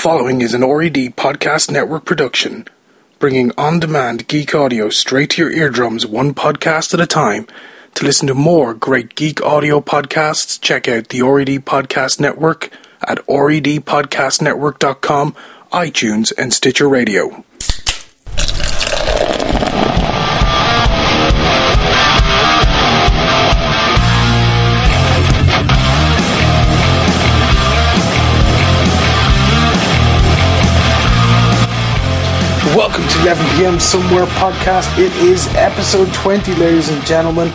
following is an ORED Podcast Network production, bringing on-demand geek audio straight to your eardrums one podcast at a time. To listen to more great geek audio podcasts, check out the ORED Podcast Network at oredpodcastnetwork.com, iTunes, and Stitcher Radio. Welcome to 11pm Somewhere Podcast. It is episode 20, ladies and gentlemen.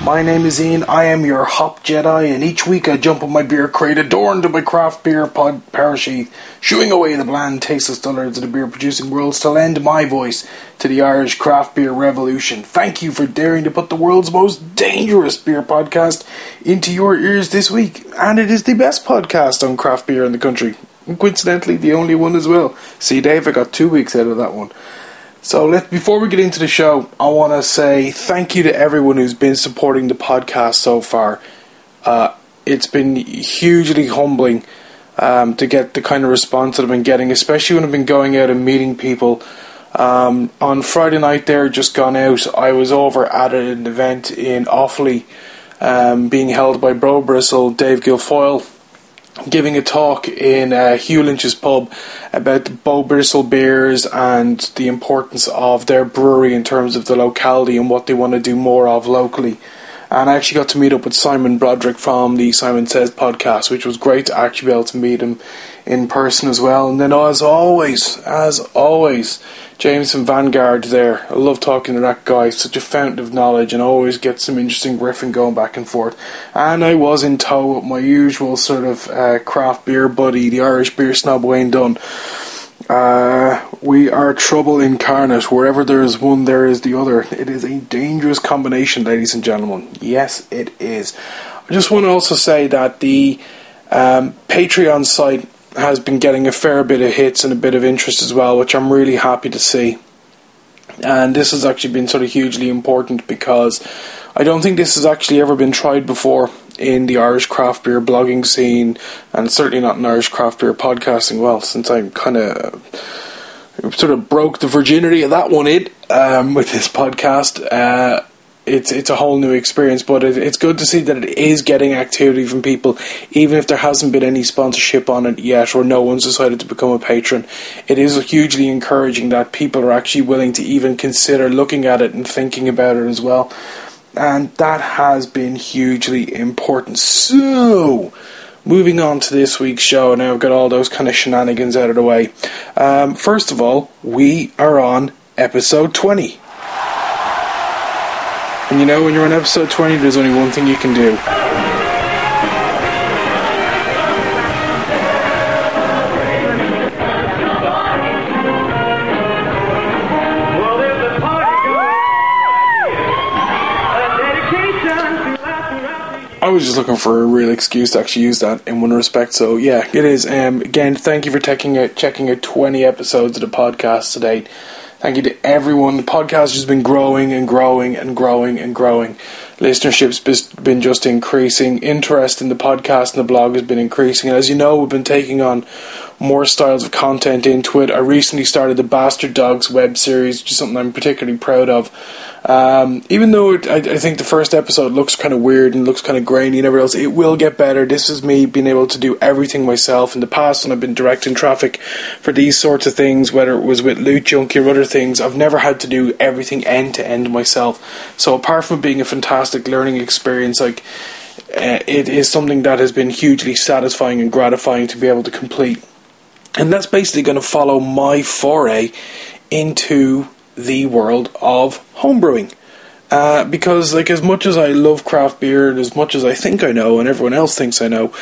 My name is Ian, I am your Hop Jedi, and each week I jump on my beer crate, adorned in my craft beer parachute, shooing away the bland, tasteless dullards of the beer-producing worlds to lend my voice to the Irish craft beer revolution. Thank you for daring to put the world's most dangerous beer podcast into your ears this week, and it is the best podcast on craft beer in the country. And coincidentally, the only one as well. See, Dave, I got 2 weeks out of that one. So before we get into the show, I want to say thank you to everyone who's been supporting the podcast so far. It's been hugely humbling to get the kind of response that I've been getting, especially when I've been going out and meeting people. On Friday night there, just gone out, I was over at an event in Offaly being held by Bro Bristle, Dave Guilfoyle, giving a talk in Hugh Lynch's pub about the Bro Bristle beers and the importance of their brewery in terms of the locality and what they want to do more of locally. And I actually got to meet up with Simon Broderick from the Simon Says podcast, which was great to actually be able to meet him in person as well. And then as always, James and Vanguard there. I love talking to that guy, such a fountain of knowledge, and always get some interesting riffing going back and forth. And I was in tow with my usual sort of craft beer buddy, the Irish Beer Snob, Wayne Dunn. We are trouble incarnate. Wherever there is one, there is the other. It is a dangerous combination, ladies and gentlemen. Yes, it is. I just want to also say that the Patreon site has been getting a fair bit of hits and a bit of interest as well, which I'm really happy to see. And this has actually been sort of hugely important because I don't think this has actually ever been tried before in the Irish craft beer blogging scene, and certainly not in Irish craft beer podcasting. Well, since I kind of sort of broke the virginity of that one with this podcast, it's a whole new experience, but it's good to see that it is getting activity from people, even if there hasn't been any sponsorship on it yet or no one's decided to become a patron. It is hugely encouraging that people are actually willing to even consider looking at it and thinking about it as well. And that has been hugely important. So, moving on to this week's show, now I've got all those kind of shenanigans out of the way. First of all, we are on episode 20. And you know, when you're on episode 20, there's only one thing you can do. I was just looking for a real excuse to actually use that in one respect, so yeah, it is. Again, thank you for checking out 20 episodes of the podcast to date. Thank you to everyone. The podcast has been growing and growing and growing and growing. Listenership's been just increasing. Interest in the podcast and the blog has been increasing. And as you know, we've been taking on more styles of content into it. I recently started the Bastard Dogs web series, which is something I'm particularly proud of. Even though I think the first episode looks kind of weird and looks kind of grainy and everything else, it will get better. This is me being able to do everything myself. In the past, when I've been directing traffic for these sorts of things, whether it was with Loot Junkie or other things, I've never had to do everything end to end myself. So apart from being a fantastic learning experience, like it is something that has been hugely satisfying and gratifying to be able to complete. And that's basically going to follow my foray into the world of homebrewing, because like as much as I love craft beer and as much as I think I know and everyone else thinks I know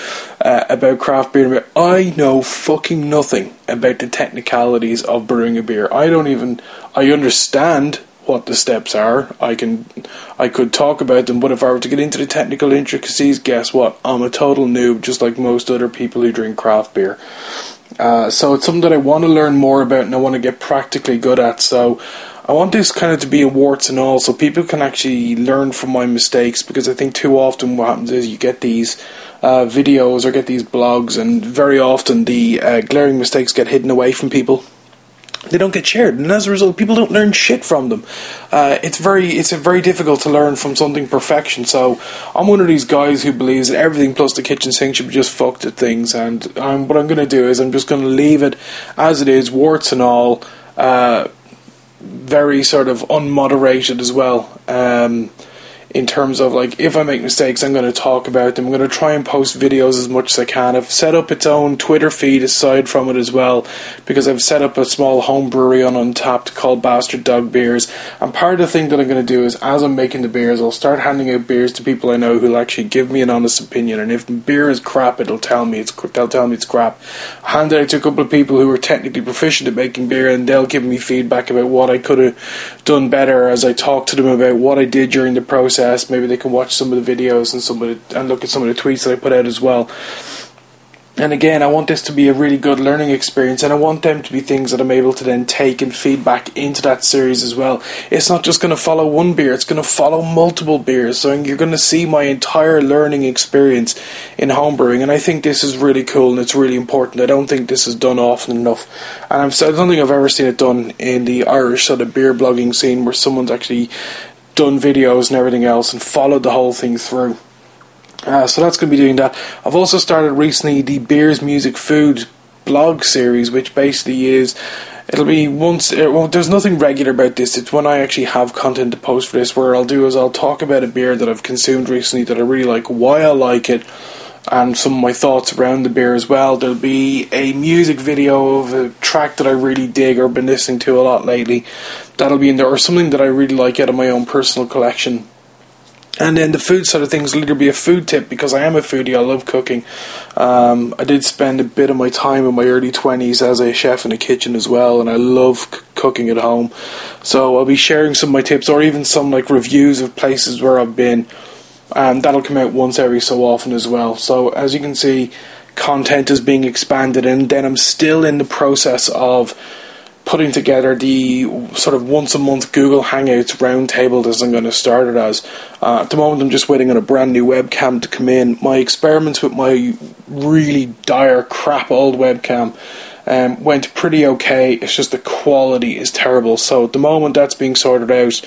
about craft beer, I know fucking nothing about the technicalities of brewing a beer. I understand what the steps are. I could talk about them, but if I were to get into the technical intricacies, guess what, I'm a total noob, just like most other people who drink craft beer. So it's something that I want to learn more about and I want to get practically good at. So I want this kind of to be a warts and all, so people can actually learn from my mistakes, because I think too often what happens is you get these videos or get these blogs, and very often the glaring mistakes get hidden away from people. They don't get shared, and as a result, people don't learn shit from them. It's very difficult to learn from something perfection. So I'm one of these guys who believes that everything plus the kitchen sink should be just fucked at things. And what I'm going to do is I'm just going to leave it as it is, warts and all, very sort of unmoderated as well. In terms of, like, if I make mistakes, I'm going to talk about them. I'm going to try and post videos as much as I can. I've set up its own Twitter feed aside from it as well, because I've set up a small home brewery on Untapped called Bastard Dog Beers. And part of the thing that I'm going to do is, as I'm making the beers, I'll start handing out beers to people I know who'll actually give me an honest opinion. And if the beer is crap, they'll tell me it's crap. I'll hand it out to a couple of people who are technically proficient at making beer, and they'll give me feedback about what I could have done better as I talk to them about what I did during the process. Maybe they can watch some of the videos and look at some of the tweets that I put out as well. And again, I want this to be a really good learning experience, and I want them to be things that I'm able to then take and feed back into that series as well. It's not just going to follow one beer, it's going to follow multiple beers, so you're going to see my entire learning experience in homebrewing, and I think this is really cool and it's really important. I don't think this is done often enough, and I don't think I've ever seen it done in the Irish sort of beer blogging scene, where someone's actually done videos and everything else and followed the whole thing through. So that's going to be doing that. I've also started recently the Beers Music Food blog series, which basically is, it'll be once, well, there's nothing regular about this, it's when I actually have content to post for this. Where I'll do is I'll talk about a beer that I've consumed recently that I really like, why I like it, and some of my thoughts around the beer as well. There'll be a music video of a track that I really dig or been listening to a lot lately. That'll be in there, or something that I really like out of my own personal collection. And then the food side of things will either be a food tip, because I am a foodie, I love cooking. I did spend a bit of my time in my early 20s as a chef in the kitchen as well, and I love cooking at home. So I'll be sharing some of my tips, or even some like reviews of places where I've been. And that'll come out once every so often as well. So as you can see, content is being expanded, and then I'm still in the process of putting together the sort of once a month Google Hangouts roundtable as I'm going to start it as. At the moment I'm just waiting on a brand new webcam to come in. My experiments with my really dire crap old webcam went pretty okay. It's just the quality is terrible. So at the moment that's being sorted out.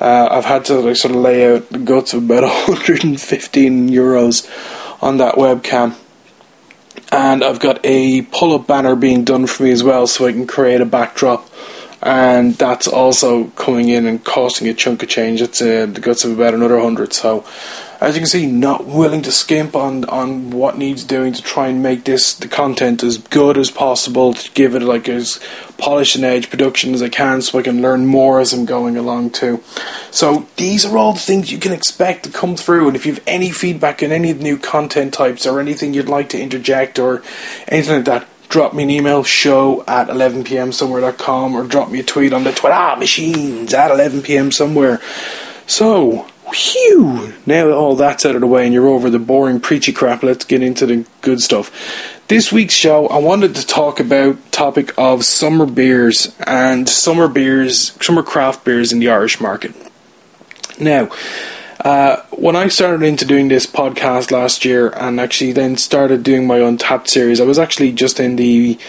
I've had to sort of lay out the guts of about €115 on that webcam. And I've got a pull-up banner being done for me as well, so I can create a backdrop. And that's also coming in and costing a chunk of change. It's the guts of about another 100. So, as you can see, not willing to skimp on what needs doing to try and make this, the content, as good as possible, to give it like as polished an edge production as I can, so I can learn more as I'm going along too. So these are all the things you can expect to come through, and if you have any feedback on any of the new content types or anything you'd like to interject or anything like that, drop me an email, show@11pmsomewhere.com, or drop me a tweet on the Twitter machines @11pmsomewhere. So, whew, now that all that's out of the way and you're over the boring preachy crap, let's get into the good stuff. This week's show, I wanted to talk about the topic of summer beers and summer craft beers in the Irish market. Now, when I started into doing this podcast last year, and actually then started doing my Untapped series, I was actually just in I think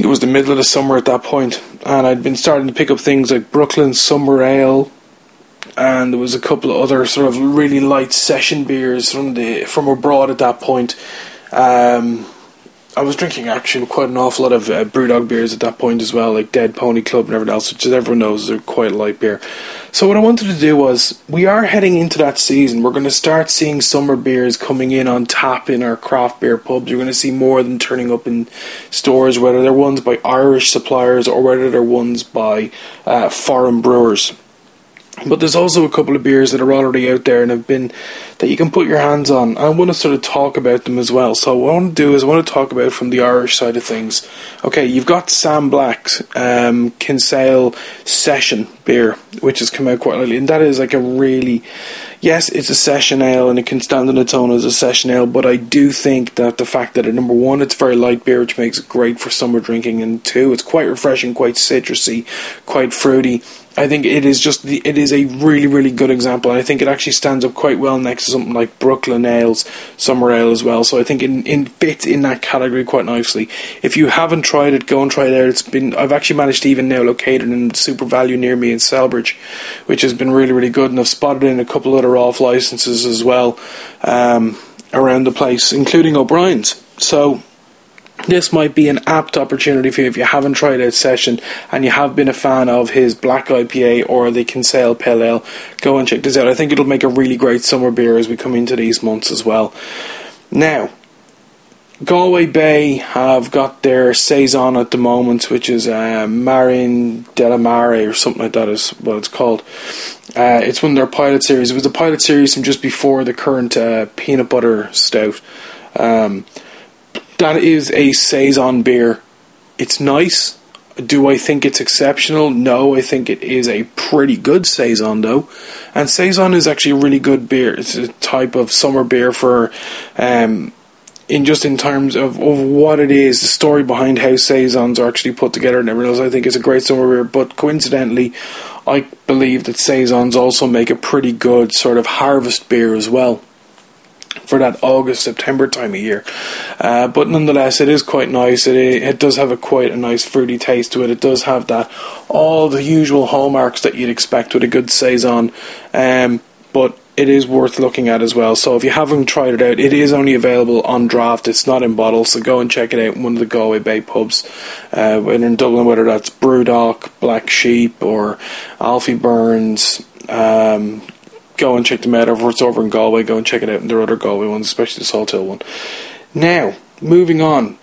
it was the middle of the summer at that point, and I'd been starting to pick up things like Brooklyn Summer Ale, and there was a couple of other sort of really light session beers from abroad at that point. I was drinking actually quite an awful lot of Brewdog beers at that point as well, like Dead Pony Club and everything else, which as everyone knows are quite light beer. So what I wanted to do was, we are heading into that season. We're going to start seeing summer beers coming in on tap in our craft beer pubs. You're going to see more of them turning up in stores, whether they're ones by Irish suppliers or whether they're ones by foreign brewers. But there's also a couple of beers that are already out there and that you can put your hands on. I want to sort of talk about them as well. So what I want to do is I want to talk about from the Irish side of things. Okay, you've got Sam Black's Kinsale Session beer, which has come out quite lately, and that is like a really yes, it's a session ale and it can stand on its own as a session ale, but I do think that the fact that, number one, it's very light beer, which makes it great for summer drinking, and two, it's quite refreshing, quite citrusy, quite fruity. I think it is just it is a really, really good example. I think it actually stands up quite well next to something like Brooklyn Ale's Summer Ale as well. So I think it fits in that category quite nicely. If you haven't tried it, go and try it out. I've actually managed to even now locate it in Super Value near me in Selbridge, which has been really, really good. And I've spotted in a couple other off licenses as well around the place, including O'Brien's. So this might be an apt opportunity for you if you haven't tried out Session and you have been a fan of his Black IPA or the Kinsale Pale Ale. Go and check this out. I think it'll make a really great summer beer as we come into these months as well. Now, Galway Bay have got their Saison at the moment, which is Marin Delamare or something like that is what it's called. It's one of their pilot series. It was a pilot series from just before the current Peanut Butter Stout. That is a Saison beer. It's nice. Do I think it's exceptional? No, I think it is a pretty good Saison though. And Saison is actually a really good beer. It's a type of summer beer for, in terms of what it is, the story behind how Saisons are actually put together and everything else. I think it's a great summer beer, but coincidentally, I believe that Saisons also make a pretty good sort of harvest beer as well, for that August, September time of year. But nonetheless, it is quite nice. It does have quite a nice fruity taste to it. It does have that all the usual hallmarks that you'd expect with a good Saison. But it is worth looking at as well. So if you haven't tried it out, it is only available on draft. It's not in bottles, so go and check it out in one of the Galway Bay pubs. Whether in Dublin, whether that's Brewdock, Black Sheep, or Alfie Burns, go and check them out. If it's over in Galway, go and check it out in their other Galway ones, especially the Salt Hill one. Now, moving on.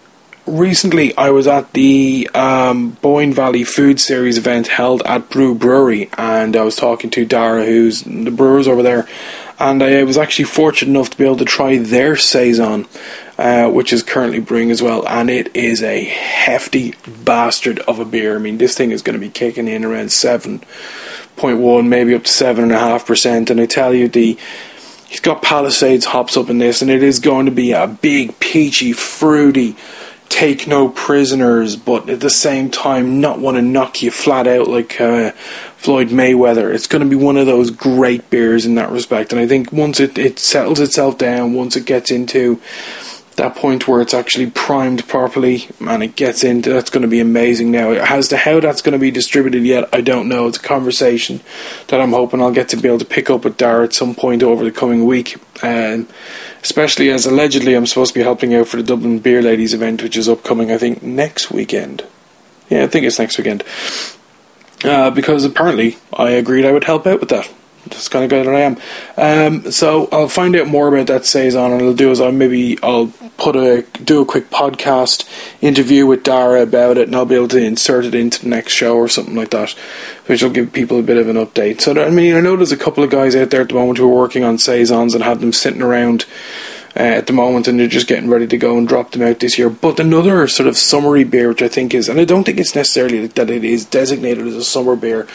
Recently, I was at the Boyne Valley Food Series event held at Brew Brewery, and I was talking to Dara, who's the brewers over there, and I was actually fortunate enough to be able to try their Saison, which is currently brewing as well, and it is a hefty bastard of a beer. I mean, this thing is going to be kicking in around 7.1, maybe up to 7.5%, and I tell you, he's got Palisades hops up in this, and it is going to be a big, peachy, fruity, take no prisoners, but at the same time not want to knock you flat out like Floyd Mayweather. It's going to be one of those great beers in that respect, and I think once it settles itself down, once it gets into that point where it's actually primed properly, and it gets into, that's going to be amazing. Now, as to how that's going to be distributed yet, I don't know. It's a conversation that I'm hoping I'll get to be able to pick up with Dara at some point over the coming week, especially as allegedly I'm supposed to be helping out for the Dublin Beer Ladies event, which is upcoming, I think, next weekend. Yeah, I think it's next weekend. Because apparently I agreed I would help out with that. That's kind of guy that I am. So I'll find out more about that Saison, and I'll do is I'll put do a quick podcast interview with Dara about it, and I'll be able to insert it into the next show or something like that, which will give people a bit of an update. So I know there's a couple of guys out there at the moment who are working on Saisons and have them sitting around at the moment, and they're just getting ready to go and drop them out this year. But another sort of summery beer, which I think is, and I don't think it's necessarily that it is designated as a summer beer,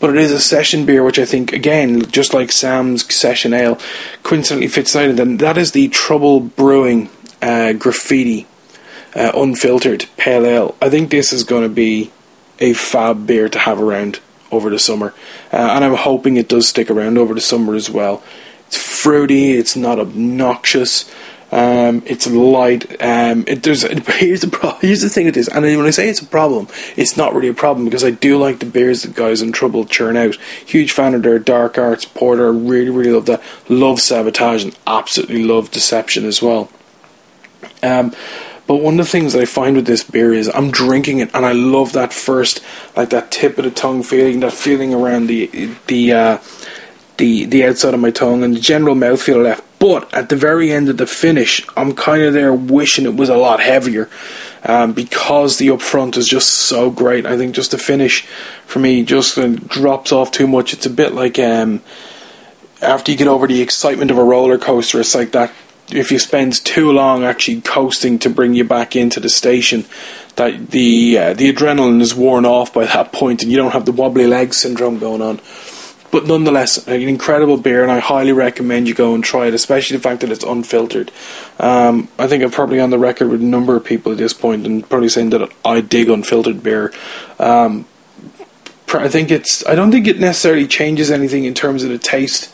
but it is a session beer, which I think, again, just like Sam's Session Ale, coincidentally fits in, and that is the Trouble Brewing Graffiti Unfiltered Pale Ale. I think this is going to be a fab beer to have around over the summer, and I'm hoping it does stick around over the summer as well. It's fruity, it's not obnoxious, it's light. Here's the thing with this, and when I say it's a problem, it's not really a problem, because I do like the beers that guys in Trouble churn out. Huge fan of their Dark Arts Porter, really, really love that. Love Sabotage and absolutely love Deception as well. But one of the things that I find with this beer is I'm drinking it and I love that first, like that tip of the tongue feeling, that feeling around the outside of my tongue and the general mouthfeel left, but at the very end of the finish, I'm kind of there wishing it was a lot heavier, because the up front is just so great. I think just the finish for me just drops off too much. It's a bit like after you get over the excitement of a roller coaster, it's like that if you spend too long actually coasting to bring you back into the station, that the adrenaline is worn off by that point and you don't have the wobbly leg syndrome going on. But nonetheless, an incredible beer, and I highly recommend you go and try it, especially the fact that it's unfiltered. I think I'm probably on the record with a number of people at this point, and probably saying that I dig unfiltered beer. I don't think it necessarily changes anything in terms of the taste.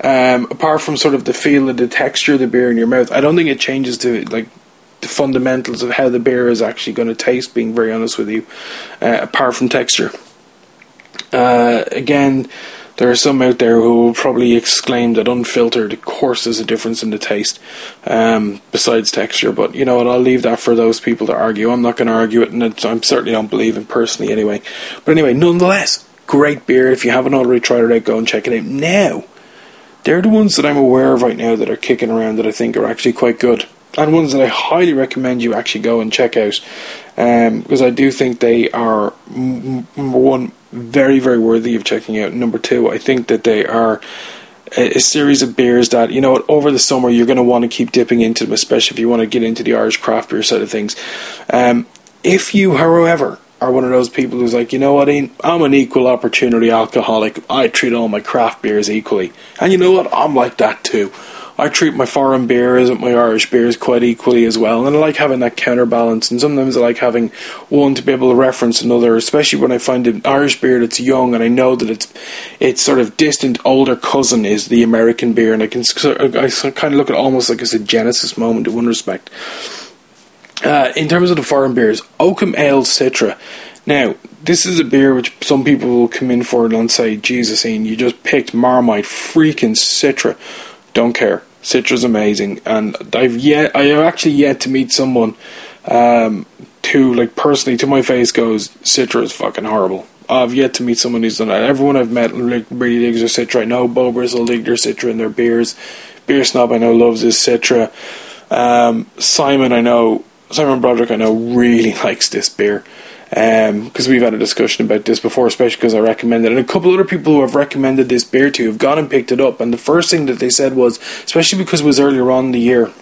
Apart from sort of the feel and the texture of the beer in your mouth, I don't think it changes the fundamentals of how the beer is actually going to taste, being very honest with you, apart from texture. Again, there are some out there who will probably exclaim that unfiltered, of course, there's a difference in the taste, besides texture. But you know what, I'll leave that for those people to argue. I'm not going to argue it, and I certainly don't believe in personally anyway. But anyway, nonetheless, great beer. If you haven't already tried it out, go and check it out now. They're the ones that I'm aware of right now that are kicking around that I think are actually quite good, and ones that I highly recommend you actually go and check out, because I do think they are, number one, very, very worthy of checking out. Number two, I think that they are a series of beers that, you know what, over the summer you're going to want to keep dipping into them, especially if you want to get into the Irish craft beer side of things. If you, however, are one of those people who's like, you know what, I'm an equal opportunity alcoholic. I treat all my craft beers equally. And you know what, I'm like that too. I treat my foreign beers and my Irish beers quite equally as well. And I like having that counterbalance. And sometimes I like having one to be able to reference another, especially when I find an Irish beer that's young and I know that it's sort of distant, older cousin is the American beer. And I kind of look at it almost like it's a Genesis moment in one respect. In terms of the foreign beers, Oakham Ale Citra. Now, this is a beer which some people will come in for and say, Jesus, Ian, you just picked Marmite freaking Citra. Don't care. Citra's amazing, and I have actually yet to meet someone who, like, personally to my face goes, Citra is fucking horrible. I've yet to meet someone who's done that. Everyone I've met really digs their Citra. I know Bro Bristle dig their Citra in their beers. Beer Snob I know loves his Citra. Simon Broderick I know really likes this beer, because we've had a discussion about this before, especially because I recommended it, and a couple other people who I've recommended this beer to have gone and picked it up, and the first thing that they said was, especially because it was earlier on in the year,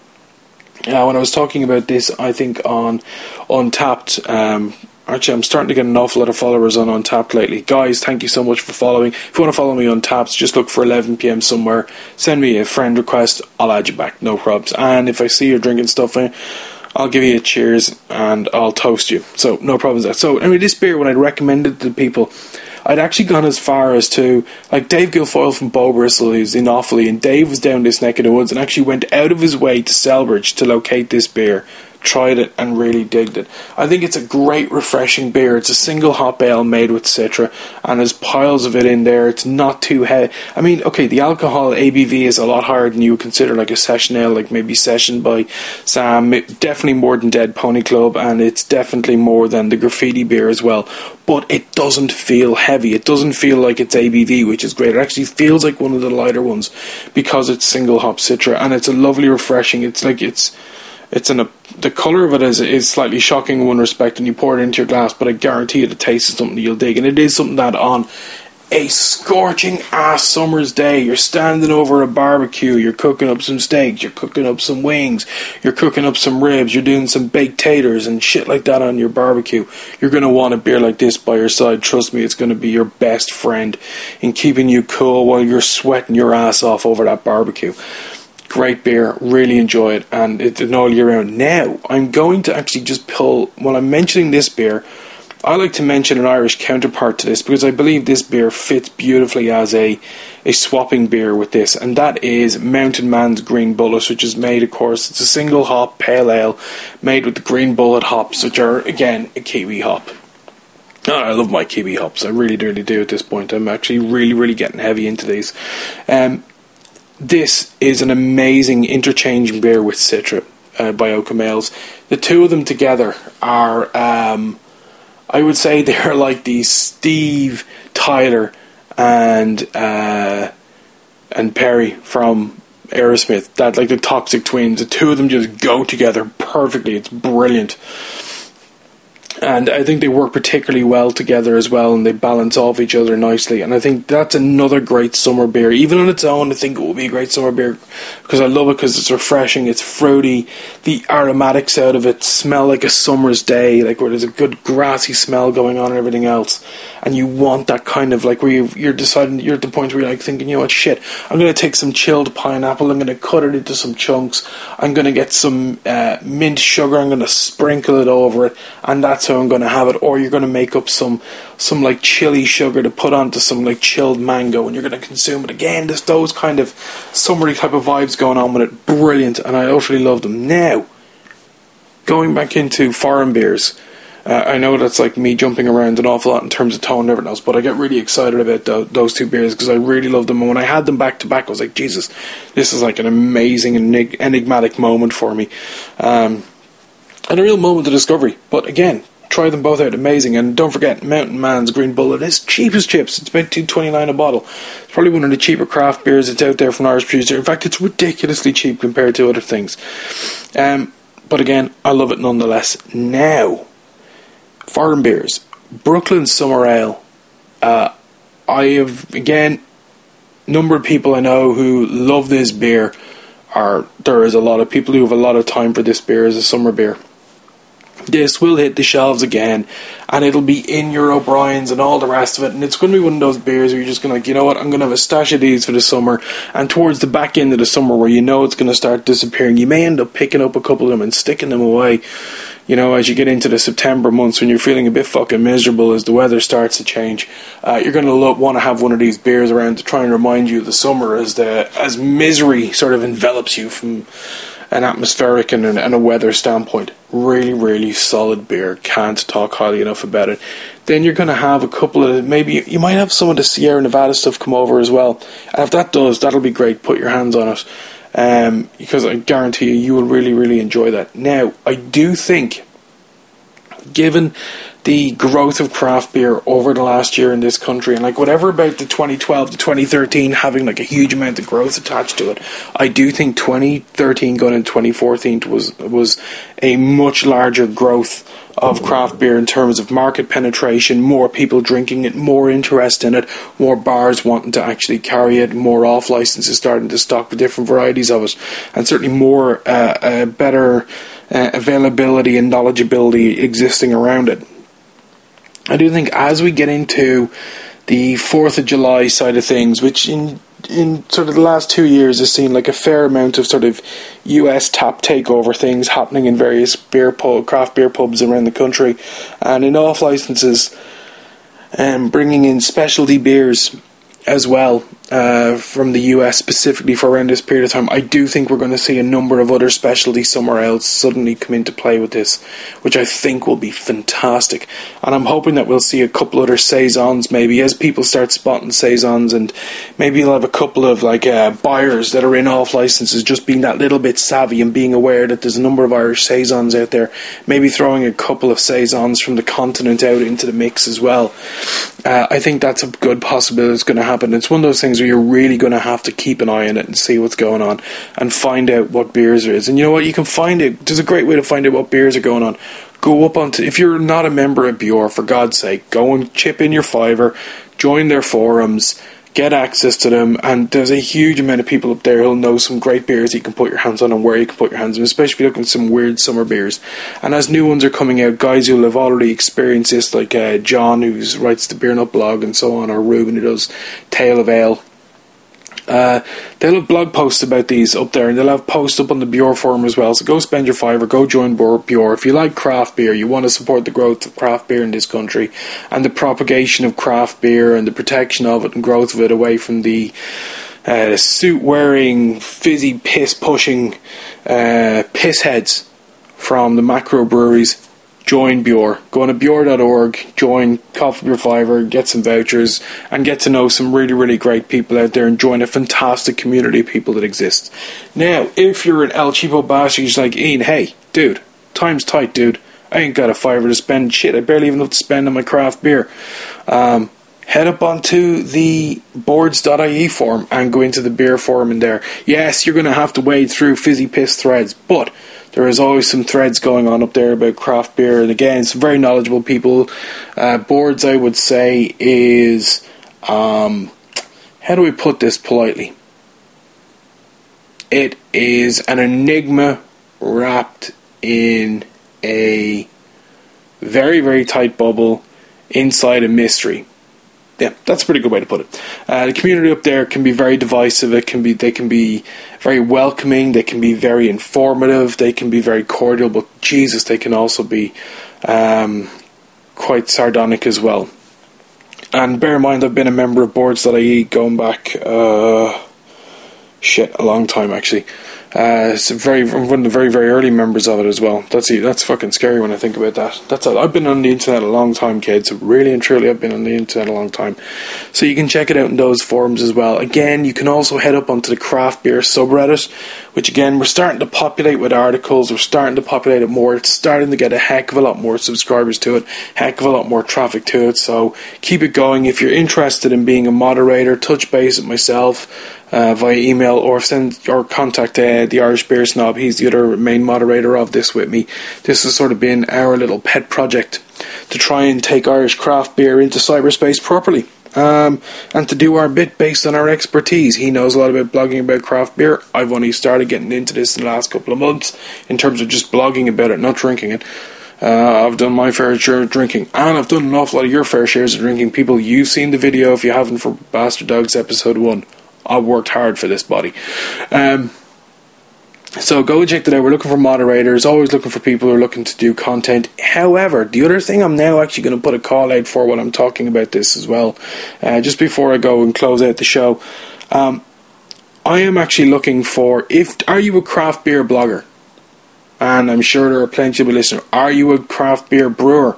when I was talking about this, I think on Untapped, actually I'm starting to get an awful lot of followers on Untapped lately. Guys, thank you so much for following. If you want to follow me on Taps, just look for 11pm somewhere, send me a friend request, I'll add you back, no probs, and if I see you're drinking stuff, I'll give you a cheers and I'll toast you. So, no problems there. So, anyway, this beer, when I'd recommended to people, I'd actually gone as far as to, like, Dave Guilfoyle from Bro Bristle, who's in Offaly, and Dave was down this neck of the woods and actually went out of his way to Selbridge to locate this beer, tried it, and really digged it. I think it's a great, refreshing beer. It's a single hop ale made with Citra, and there's piles of it in there. It's not too heavy. I mean, okay, the alcohol ABV is a lot higher than you would consider like a session ale, like maybe Session by Sam. Definitely more than Dead Pony Club, and it's definitely more than the Graffiti beer as well. But it doesn't feel heavy. It doesn't feel like it's ABV, which is great. It actually feels like one of the lighter ones because it's single hop Citra, and it's a lovely, refreshing. The colour of it is slightly shocking in one respect, and you pour it into your glass, but I guarantee you the taste is something that you'll dig, and it is something that on a scorching ass summer's day, you're standing over a barbecue, you're cooking up some steaks, you're cooking up some wings, you're cooking up some ribs, you're doing some baked taters and shit like that on your barbecue, you're going to want a beer like this by your side. Trust me, it's going to be your best friend in keeping you cool while you're sweating your ass off over that barbecue. Great beer, really enjoy it, and it's an all year round. Now, I'm going to actually just pull, while I'm mentioning this beer, I like to mention an Irish counterpart to this, because I believe this beer fits beautifully as a swapping beer with this, and that is Mountain Man's Green Bullet, which is made, of course, it's a single hop pale ale made with the Green Bullet hops, which are, again, a kiwi hop. Oh, I love my kiwi hops, I really, really do at this point. I'm actually really, really getting heavy into these. This is an amazing interchanging beer with Citra by Oakham Ales. The two of them together are, I would say they're like the Steve, Tyler, and Perry from Aerosmith. That, like the Toxic Twins. The two of them just go together perfectly. It's brilliant. And I think they work particularly well together as well, and they balance off each other nicely. And I think that's another great summer beer. Even on its own, I think it would be a great summer beer, because I love it because it's refreshing, it's fruity, the aromatics out of it smell like a summer's day, like where there's a good grassy smell going on and everything else. And you want that kind of, like, where you're deciding, you're at the point where you're like thinking, you know what, shit, I'm going to take some chilled pineapple, I'm going to cut it into some chunks, I'm going to get some mint sugar, I'm going to sprinkle it over it, and that's how I'm going to have it. Or you're going to make up some like chili sugar to put onto some like chilled mango, and you're going to consume it again. There's those kind of summery type of vibes going on with it. Brilliant, and I utterly love them. Now, going back into foreign beers, I know that's like me jumping around an awful lot in terms of tone and everything else, but I get really excited about those two beers because I really love them. And when I had them back to back, I was like, Jesus, this is like an amazing enigmatic moment for me, and a real moment of discovery. But again, try them both out, amazing. And don't forget, Mountain Man's Green Bullet is cheap as chips. It's about $2.29 a bottle. It's probably one of the cheaper craft beers that's out there from an Irish producer. In fact, it's ridiculously cheap compared to other things. But again, I love it nonetheless. Now, foreign beers. Brooklyn Summer Ale. I have, again, number of people I know who love this beer. There is a lot of people who have a lot of time for this beer as a summer beer. This will hit the shelves again, and it'll be in your O'Brien's and all the rest of it, and it's going to be one of those beers where you're just going to, like, you know what, I'm going to have a stash of these for the summer, and towards the back end of the summer where you know it's going to start disappearing, you may end up picking up a couple of them and sticking them away, you know, as you get into the September months when you're feeling a bit fucking miserable as the weather starts to change. You're going to want to have one of these beers around to try and remind you of the summer as misery sort of envelops you from an atmospheric and a weather standpoint. Really, really solid beer. Can't talk highly enough about it. Then you're going to have a couple of, maybe you might have some of the Sierra Nevada stuff come over as well. And if that does, that'll be great. Put your hands on it, because I guarantee you will really, really enjoy that. Now, I do think, given the growth of craft beer over the last year in this country, and like whatever about the 2012 to 2013 having like a huge amount of growth attached to it, I do think 2013 going into 2014 was a much larger growth of craft beer in terms of market penetration, more people drinking it, more interest in it, more bars wanting to actually carry it, more off licenses starting to stock the different varieties of it, and certainly more better availability and knowledgeability existing around it. I do think as we get into the 4th of July side of things, which in sort of the last 2 years has seen like a fair amount of sort of US tap takeover things happening in various craft beer pubs around the country, and in off licenses, bringing in specialty beers as well from the US specifically for around this period of time. I do think we're going to see a number of other specialty summer ales suddenly come into play with this, which I think will be fantastic. And I'm hoping that we'll see a couple other saisons maybe, as people start spotting saisons, and maybe you'll have a couple of like buyers that are in off licenses just being that little bit savvy and being aware that there's a number of Irish saisons out there, maybe throwing a couple of saisons from the continent out into the mix as well. I think that's a good possibility that's going to happen. It's one of those things where you're really going to have to keep an eye on it and see what's going on and find out what beers there is. And you know what? You can find it. There's a great way to find out what beers are going on. Go up onto, if you're not a member of Béoir, for God's sake, go and chip in your fiver, join their forums, get access to them, and there's a huge amount of people up there who'll know some great beers you can put your hands on and where you can put your hands on, especially if you're looking at some weird summer beers. And as new ones are coming out, guys who'll have already experienced this, like John, who writes the Beer Nut blog and so on, or Ruben, who does Tale of Ale, they'll have blog posts about these up there, and they'll have posts up on the Béoir forum as well. So go spend your fiver, go join Béoir. If you like craft beer, you want to support the growth of craft beer in this country and the propagation of craft beer and the protection of it and growth of it away from the suit-wearing, fizzy, piss-pushing pissheads from the macro breweries, join Béoir. Go on to Béoir.org, join, cough up your fiver, get some vouchers, and get to know some really, really great people out there and join a fantastic community of people that exists. Now, if you're an El Cheapo bastard, you're like, Ian, hey, dude, time's tight, dude. I ain't got a fiver to spend. Shit, I barely even have to spend on my craft beer. Head up onto the boards.ie forum and go into the beer forum in there. Yes, you're going to have to wade through fizzy piss threads, but there is always some threads going on up there about craft beer, and again, some very knowledgeable people. Boards, I would say, is, how do we put this politely? It is an enigma wrapped in a very, very tight bubble inside a mystery. Yeah, that's a pretty good way to put it. The community up there can be very divisive. They can be very welcoming. They can be very informative. They can be very cordial. But Jesus, they can also be quite sardonic as well. And bear in mind, I've been a member of boards.ie going back a long time actually. I'm one of the very, very early members of it as well. That's fucking scary when I think about that. I've been on the internet a long time, kids. Really and truly, I've been on the internet a long time. So you can check it out in those forums as well. Again, you can also head up onto the Craft Beer subreddit, which again, we're starting to populate with articles. We're starting to populate it more. It's starting to get a heck of a lot more subscribers to it, heck of a lot more traffic to it. So keep it going. If you're interested in being a moderator, touch base with myself via email, or send or contact the Irish Beer Snob. He's the other main moderator of this with me. This has sort of been our little pet project to try and take Irish craft beer into cyberspace properly, and to do our bit based on our expertise. He knows a lot about blogging about craft beer. I've only started getting into this in the last couple of months in terms of just blogging about it, not drinking it. I've done my fair share of drinking, and I've done an awful lot of your fair shares of drinking. People, you've seen the video if you haven't for Bastard Dogs episode 1. I worked hard for this body. So go check that out. We're looking for moderators, always looking for people who are looking to do content. However, the other thing I'm now actually going to put a call out for when I'm talking about this as well, just before I go and close out the show, I am actually looking for, are you a craft beer blogger? And I'm sure there are plenty of listeners. Are you a craft beer brewer?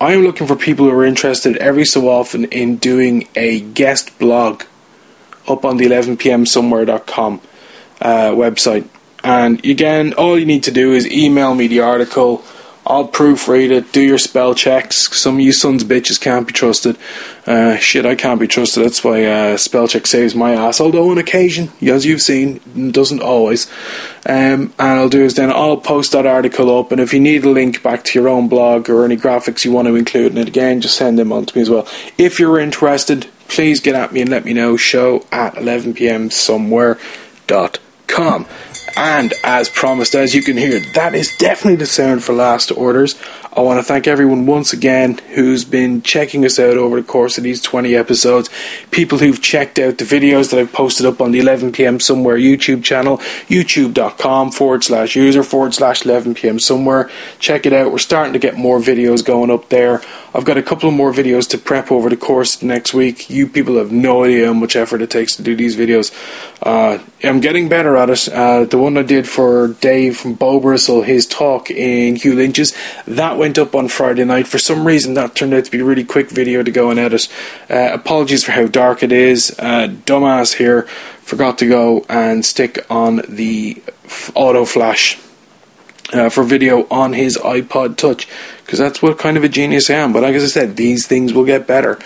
I am looking for people who are interested every so often in doing a guest blog up on the 11pmsomewhere.com website. And again, all you need to do is email me the article. I'll proofread it, do your spell checks. Some of you sons of bitches can't be trusted. I can't be trusted. That's why spell check saves my ass. Although on occasion, as you've seen, doesn't always. And I'll do is then I'll post that article up. And if you need a link back to your own blog or any graphics you want to include in it, again, just send them on to me as well. If you're interested, please get at me and let me know. Show at 11pmsomewhere.com. And as promised, as you can hear, that is definitely the sound for last orders. I want to thank everyone once again who's been checking us out over the course of these 20 episodes. People who've checked out the videos that I've posted up on the 11pm Somewhere YouTube channel, youtube.com/user/11pmsomewhere. Check it out. We're starting to get more videos going up there. I've got a couple of more videos to prep over the course of next week. You people have no idea how much effort it takes to do these videos. I'm getting better at it. The one I did for Dave from Bro Bristle, his talk in Hugh Lynch's, that went up on Friday night. For some reason, that turned out to be a really quick video to go and edit. Apologies for how dark it is. Dumbass here forgot to go and stick on the auto flash for video on his iPod Touch, because that's what kind of a genius I am. But like I said, these things will get better.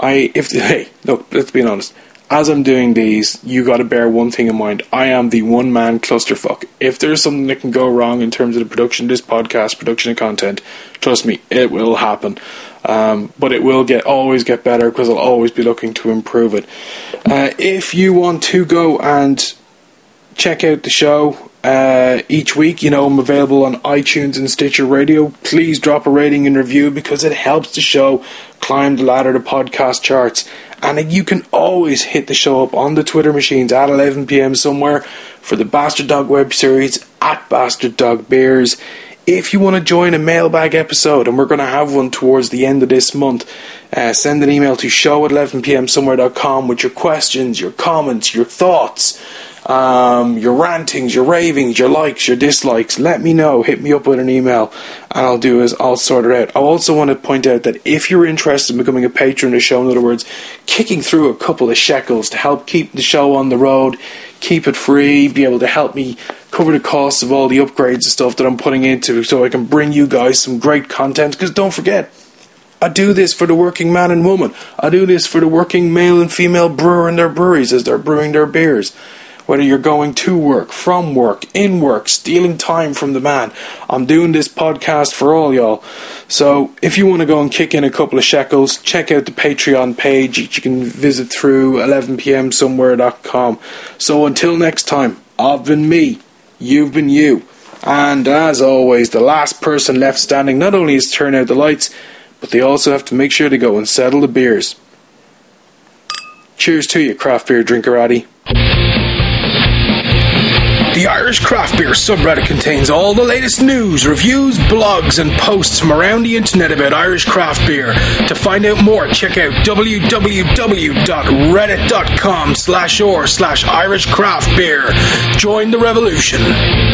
Let's be honest. As I'm doing these, you got to bear one thing in mind. I am the one-man clusterfuck. If there's something that can go wrong in terms of the production of this podcast, production of content, trust me, it will happen. But it will always get better, because I'll always be looking to improve it. If you want to go and check out the show each week, I'm available on iTunes and Stitcher Radio. Please drop a rating and review, because it helps the show climb the ladder to podcast charts. And you can always hit the show up on the Twitter machines at 11pm Somewhere, for the Bastard Dog web series at Bastard Dog Beers. If you want to join a mailbag episode, and we're going to have one towards the end of this month, send an email to show@11pmsomewhere.com with your questions, your comments, your thoughts, your rantings, your ravings, your likes, your dislikes. Let me know. Hit me up with an email, and I'll sort it out. I also want to point out that if you're interested in becoming a patron of the show, in other words, kicking through a couple of shekels to help keep the show on the road, keep it free, be able to help me cover the costs of all the upgrades and stuff that I'm putting into, so I can bring you guys some great content, because don't forget, I do this for the working man and woman. I do this for the working male and female brewer in their breweries as they're brewing their beers. whether you're going to work, from work, in work, stealing time from the man. I'm doing this podcast for all y'all. So if you want to go and kick in a couple of shekels, check out the Patreon page. You can visit through 11pmsomewhere.com. So until next time, I've been me, you've been you. And as always, the last person left standing not only has to turn out the lights, but they also have to make sure they go and settle the beers. Cheers to you, craft beer drinkerati. The Irish Craft Beer subreddit contains all the latest news, reviews, blogs, and posts from around the internet about Irish craft beer. To find out more, check out www.reddit.com/or/Irish Craft Beer. Join the revolution.